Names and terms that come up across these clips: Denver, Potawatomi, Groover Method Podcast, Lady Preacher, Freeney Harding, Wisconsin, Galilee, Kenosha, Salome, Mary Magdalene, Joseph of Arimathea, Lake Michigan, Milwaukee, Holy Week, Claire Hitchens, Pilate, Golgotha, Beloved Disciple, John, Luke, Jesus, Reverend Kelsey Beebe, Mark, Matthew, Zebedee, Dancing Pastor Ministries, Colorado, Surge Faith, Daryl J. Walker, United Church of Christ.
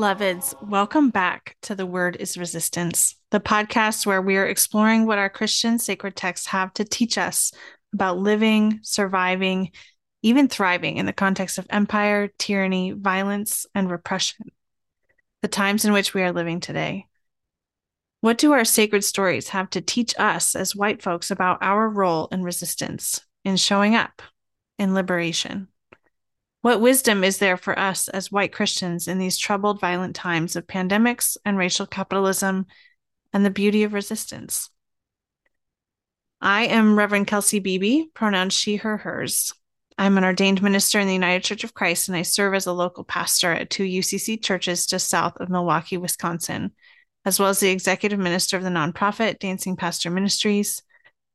Beloveds, welcome back to The Word is Resistance, the podcast where we are exploring what our Christian sacred texts have to teach us about living, surviving, even thriving in the context of empire, tyranny, violence, and repression, the times in which we are living today. What do our sacred stories have to teach us as white folks about our role in resistance, in showing up, in liberation? What wisdom is there for us as white Christians in these troubled, violent times of pandemics and racial capitalism and the beauty of resistance? I am Reverend Kelsey Beebe, pronouns she, her, hers. I'm an ordained minister in the United Church of Christ, and I serve as a local pastor at two UCC churches just south of Milwaukee, Wisconsin, as well as the executive minister of the nonprofit Dancing Pastor Ministries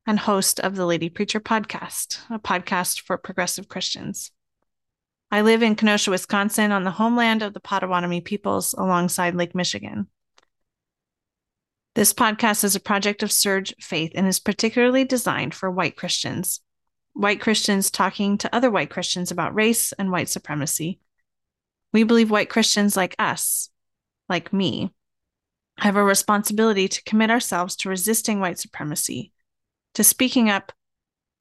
and host of the Lady Preacher podcast, a podcast for progressive Christians. I live in Kenosha, Wisconsin, on the homeland of the Potawatomi peoples alongside Lake Michigan. This podcast is a project of Surge Faith and is particularly designed for white Christians talking to other white Christians about race and white supremacy. We believe white Christians like us, like me, have a responsibility to commit ourselves to resisting white supremacy, to speaking up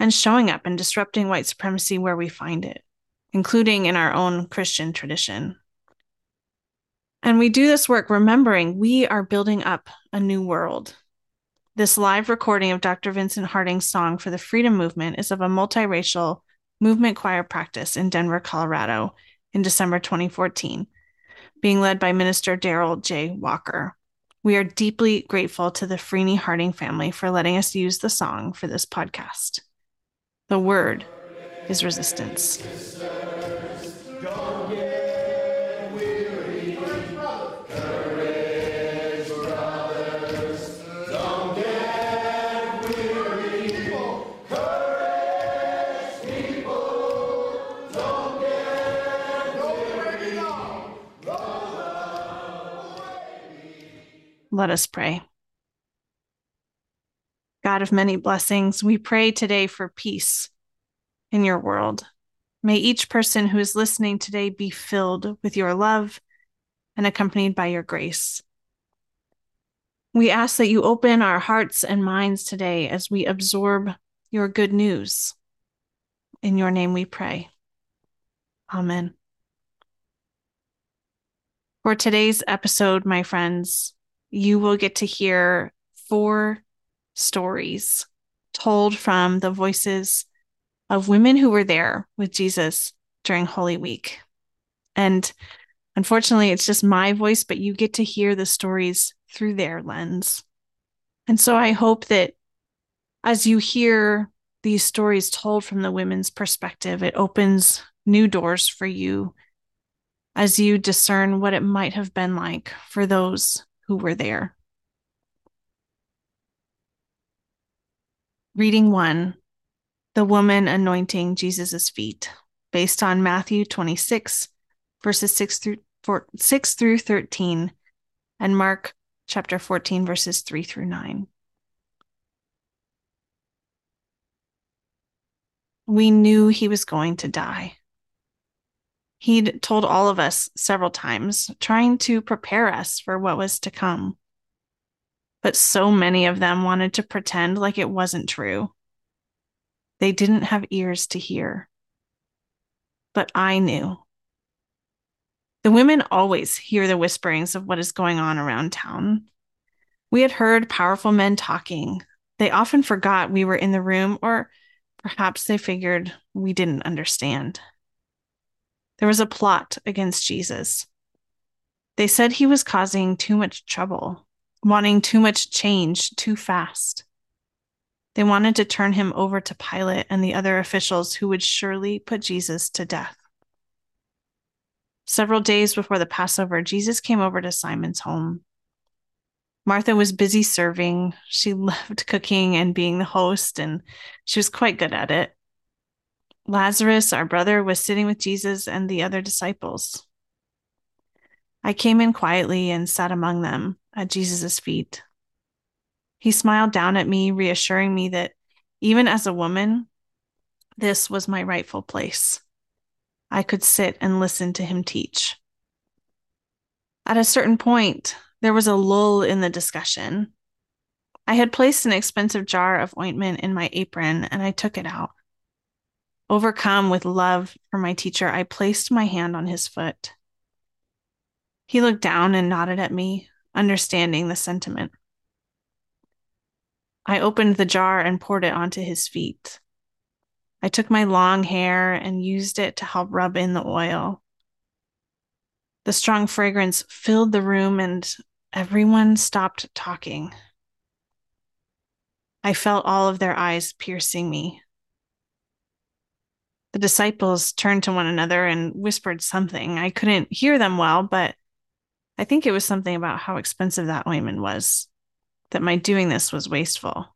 and showing up and disrupting white supremacy where we find it, including in our own Christian tradition. And we do this work remembering we are building up a new world. This live recording of Dr. Vincent Harding's song for the freedom movement is of a multiracial movement choir practice in Denver, Colorado in December 2014, being led by Minister Daryl J. Walker. We are deeply grateful to the Freeney Harding family for letting us use the song for this podcast. The word is resistance. Let us pray. God of many blessings, we pray today for peace in your world. May each person who is listening today be filled with your love and accompanied by your grace. We ask that you open our hearts and minds today as we absorb your good news. In your name we pray. Amen. For today's episode, my friends, you will get to hear 4 stories told from the voices of women who were there with Jesus during Holy Week. And unfortunately, it's just my voice, but you get to hear the stories through their lens. And so I hope that as you hear these stories told from the women's perspective, it opens new doors for you as you discern what it might have been like for those who were there. Reading 1, the woman anointing Jesus' feet, based on Matthew 26, verses 6 through 13, and Mark chapter 14, verses 3 through 9. We knew he was going to die. He'd told all of us several times, trying to prepare us for what was to come. But so many of them wanted to pretend like it wasn't true. They didn't have ears to hear. But I knew. The women always hear the whisperings of what is going on around town. We had heard powerful men talking. They often forgot we were in the room, or perhaps they figured we didn't understand. There was a plot against Jesus. They said he was causing too much trouble, wanting too much change too fast. They wanted to turn him over to Pilate and the other officials who would surely put Jesus to death. Several days before the Passover, Jesus came over to Simon's home. Martha was busy serving. She loved cooking and being the host, and she was quite good at it. Lazarus, our brother, was sitting with Jesus and the other disciples. I came in quietly and sat among them at Jesus' feet. He smiled down at me, reassuring me that even as a woman, this was my rightful place. I could sit and listen to him teach. At a certain point, there was a lull in the discussion. I had placed an expensive jar of ointment in my apron, and I took it out. Overcome with love for my teacher, I placed my hand on his foot. He looked down and nodded at me, understanding the sentiment. I opened the jar and poured it onto his feet. I took my long hair and used it to help rub in the oil. The strong fragrance filled the room, and everyone stopped talking. I felt all of their eyes piercing me. The disciples turned to one another and whispered something. I couldn't hear them well, but I think it was something about how expensive that ointment was, that my doing this was wasteful.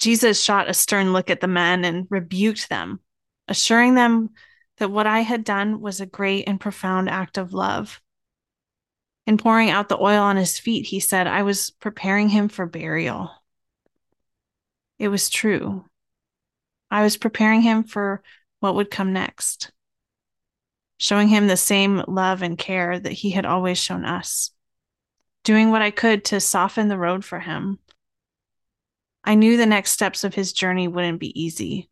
Jesus shot a stern look at the men and rebuked them, assuring them that what I had done was a great and profound act of love. In pouring out the oil on his feet, he said, I was preparing him for burial. It was true. I was preparing him for what would come next, showing him the same love and care that he had always shown us, doing what I could to soften the road for him. I knew the next steps of his journey wouldn't be easy.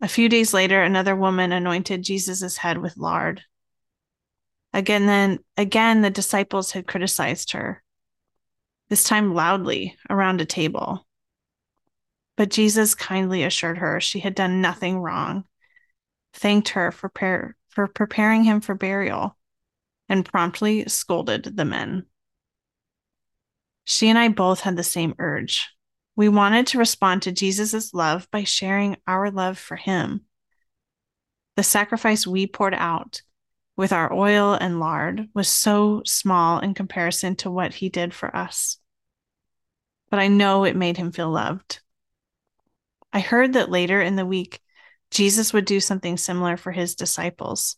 A few days later, another woman anointed Jesus' head with lard. Again, the disciples had criticized her, this time loudly around a table. But Jesus kindly assured her she had done nothing wrong, thanked her for preparing him for burial, and promptly scolded the men. She and I both had the same urge. We wanted to respond to Jesus' love by sharing our love for him. The sacrifice we poured out with our oil and lard was so small in comparison to what he did for us. But I know it made him feel loved. I heard that later in the week, Jesus would do something similar for his disciples,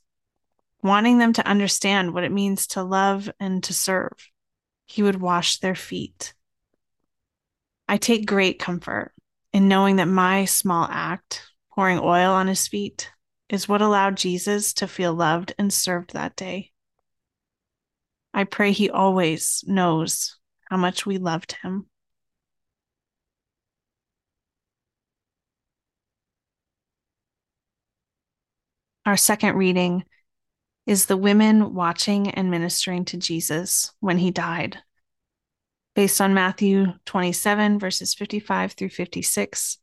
wanting them to understand what it means to love and to serve. He would wash their feet. I take great comfort in knowing that my small act, pouring oil on his feet, is what allowed Jesus to feel loved and served that day. I pray he always knows how much we loved him. Our second reading is the women watching and ministering to Jesus when he died, based on Matthew 27, verses 55 through 56,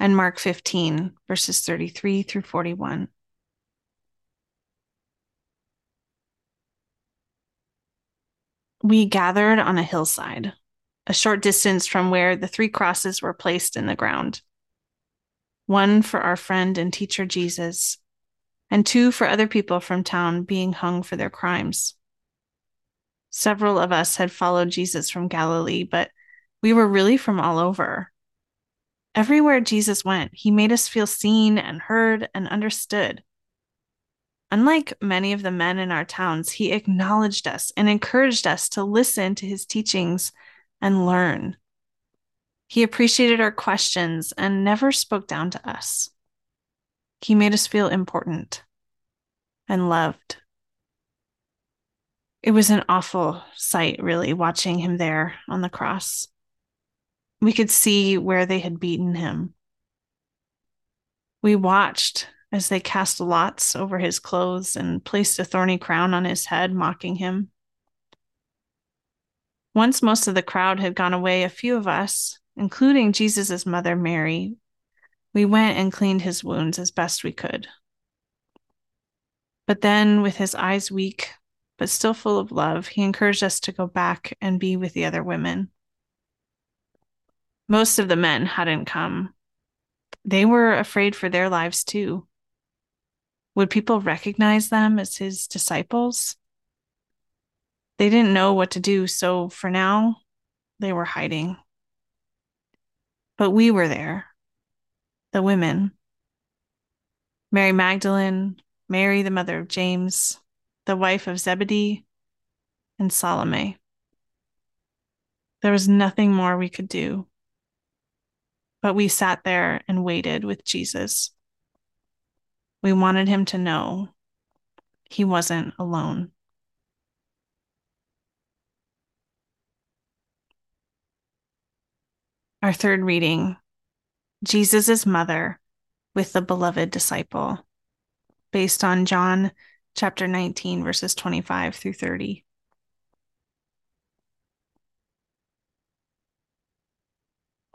and Mark 15, verses 33 through 41. We gathered on a hillside, a short distance from where the three crosses were placed in the ground, one for our friend and teacher Jesus, and two for other people from town being hung for their crimes. Several of us had followed Jesus from Galilee, but we were really from all over. Everywhere Jesus went, he made us feel seen and heard and understood. Unlike many of the men in our towns, he acknowledged us and encouraged us to listen to his teachings and learn. He appreciated our questions and never spoke down to us. He made us feel important and loved. It was an awful sight, really, watching him there on the cross. We could see where they had beaten him. We watched as they cast lots over his clothes and placed a thorny crown on his head, mocking him. Once most of the crowd had gone away, a few of us, including Jesus' mother Mary, we went and cleaned his wounds as best we could. But then, with his eyes weak, but still full of love, he encouraged us to go back and be with the other women. Most of the men hadn't come. They were afraid for their lives too. Would people recognize them as his disciples? They didn't know what to do, so for now, they were hiding. But we were there. The women, Mary Magdalene, Mary the mother of James, the wife of Zebedee, and Salome. There was nothing more we could do, but we sat there and waited with Jesus. We wanted him to know he wasn't alone. Our third reading, Jesus' mother with the beloved disciple, based on John chapter 19, verses 25 through 30.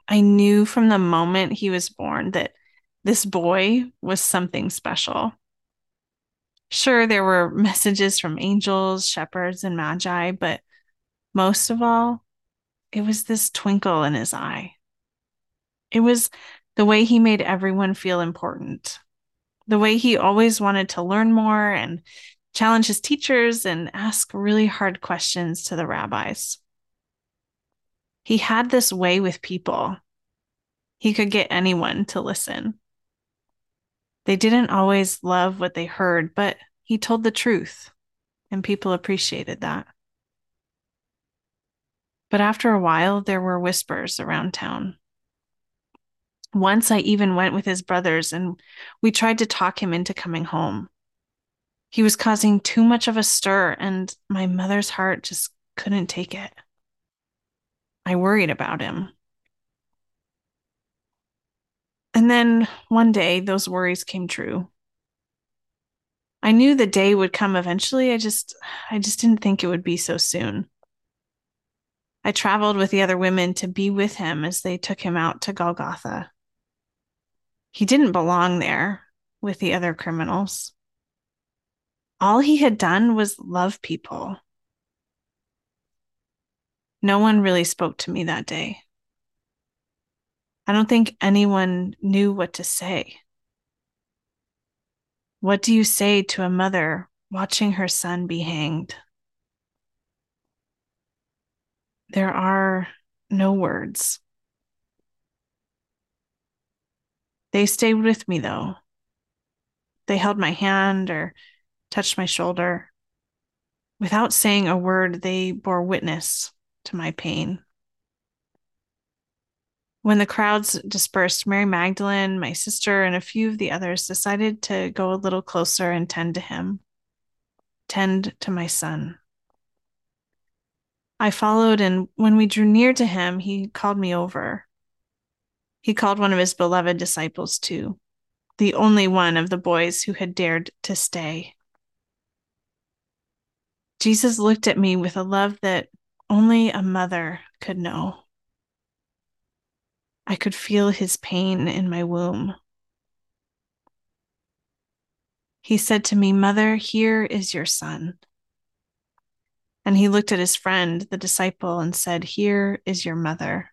I knew from the moment he was born that this boy was something special. Sure, there were messages from angels, shepherds, and magi, but most of all, it was this twinkle in his eye. It was the way he made everyone feel important, the way he always wanted to learn more and challenge his teachers and ask really hard questions to the rabbis. He had this way with people. He could get anyone to listen. They didn't always love what they heard, but he told the truth, and people appreciated that. But after a while, there were whispers around town. Once I even went with his brothers, and we tried to talk him into coming home. He was causing too much of a stir, and my mother's heart just couldn't take it. I worried about him. And then one day, those worries came true. I knew the day would come eventually. I just didn't think it would be so soon. I traveled with the other women to be with him as they took him out to Golgotha. He didn't belong there with the other criminals. All he had done was love people. No one really spoke to me that day. I don't think anyone knew what to say. What do you say to a mother watching her son be hanged? There are no words. They stayed with me, though. They held my hand or touched my shoulder. Without saying a word, they bore witness to my pain. When the crowds dispersed, Mary Magdalene, my sister, and a few of the others decided to go a little closer and tend to him, tend to my son. I followed, and when we drew near to him, he called me over. He called one of his beloved disciples too, the only one of the boys who had dared to stay. Jesus looked at me with a love that only a mother could know. I could feel his pain in my womb. He said to me, "Mother, here is your son." And he looked at his friend, the disciple, and said, "Here is your mother."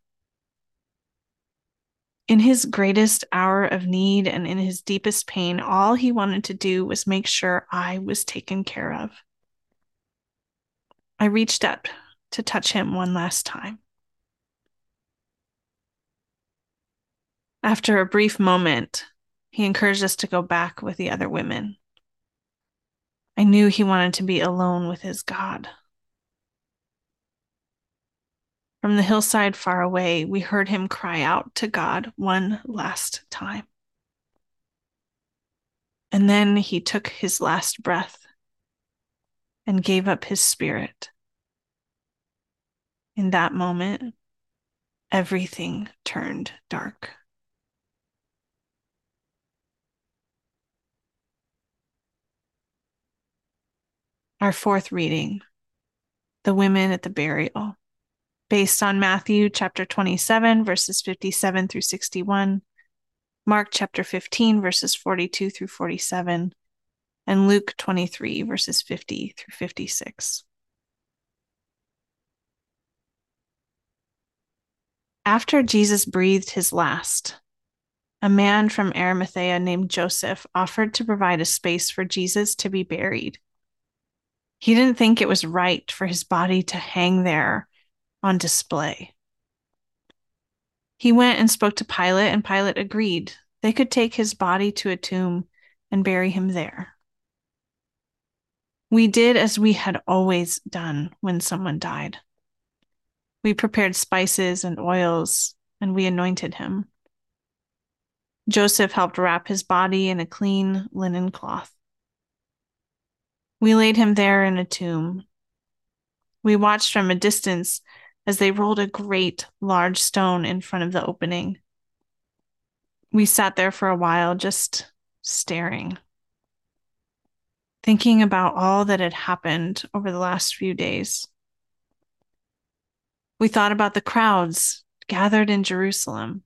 In his greatest hour of need and in his deepest pain, all he wanted to do was make sure I was taken care of. I reached up to touch him one last time. After a brief moment, he encouraged us to go back with the other women. I knew he wanted to be alone with his God. From the hillside far away, we heard him cry out to God one last time. And then he took his last breath and gave up his spirit. In that moment, everything turned dark. Our fourth reading, the women at the burial, based on Matthew chapter 27, verses 57 through 61, Mark chapter 15, verses 42 through 47, and Luke 23, verses 50 through 56. After Jesus breathed his last, a man from Arimathea named Joseph offered to provide a space for Jesus to be buried. He didn't think it was right for his body to hang there on display. He went and spoke to Pilate, and Pilate agreed they could take his body to a tomb and bury him there. We did as we had always done when someone died. We prepared spices and oils, and we anointed him. Joseph helped wrap his body in a clean linen cloth. We laid him there in a tomb. We watched from a distance as they rolled a great, large stone in front of the opening. We sat there for a while, just staring, thinking about all that had happened over the last few days. We thought about the crowds gathered in Jerusalem,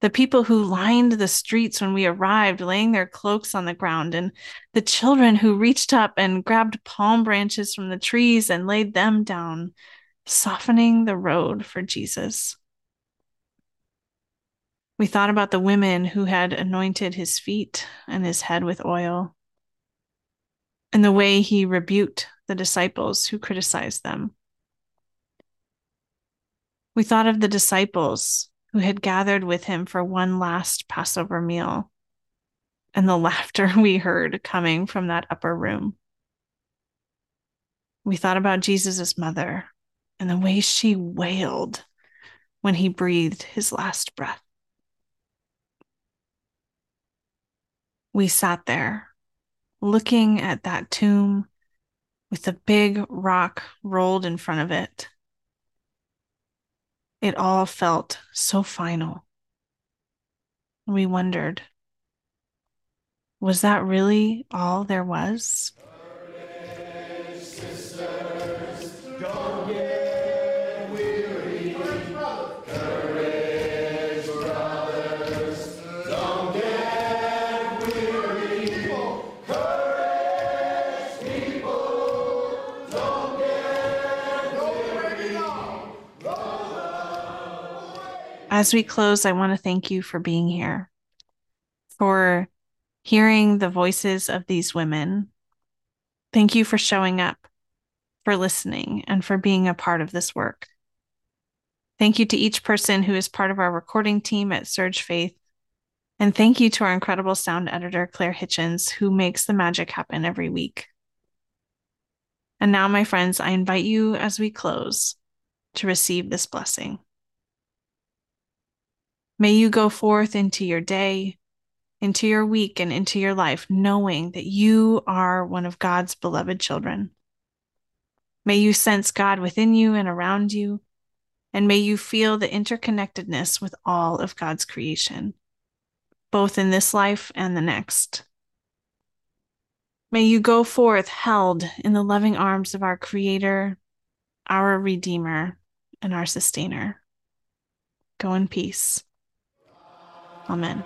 the people who lined the streets when we arrived, laying their cloaks on the ground, and the children who reached up and grabbed palm branches from the trees and laid them down, softening the road for Jesus. We thought about the women who had anointed his feet and his head with oil, and the way he rebuked the disciples who criticized them. We thought of the disciples who had gathered with him for one last Passover meal, and the laughter we heard coming from that upper room. We thought about Jesus' mother and the way she wailed when he breathed his last breath. We sat there, looking at that tomb with the big rock rolled in front of it. It all felt so final. We wondered, was that really all there was? As we close, I want to thank you for being here, for hearing the voices of these women. Thank you for showing up, for listening, and for being a part of this work. Thank you to each person who is part of our recording team at Surge Faith. And thank you to our incredible sound editor, Claire Hitchens, who makes the magic happen every week. And now, my friends, I invite you as we close to receive this blessing. May you go forth into your day, into your week, and into your life, knowing that you are one of God's beloved children. May you sense God within you and around you, and may you feel the interconnectedness with all of God's creation, both in this life and the next. May you go forth held in the loving arms of our Creator, our Redeemer, and our Sustainer. Go in peace. Amen.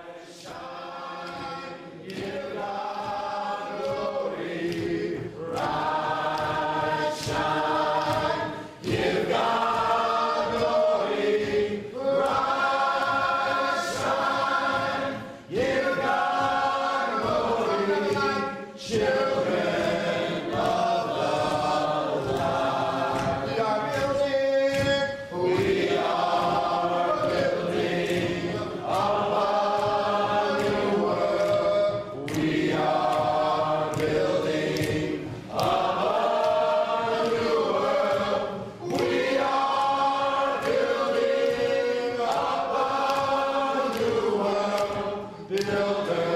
Builder.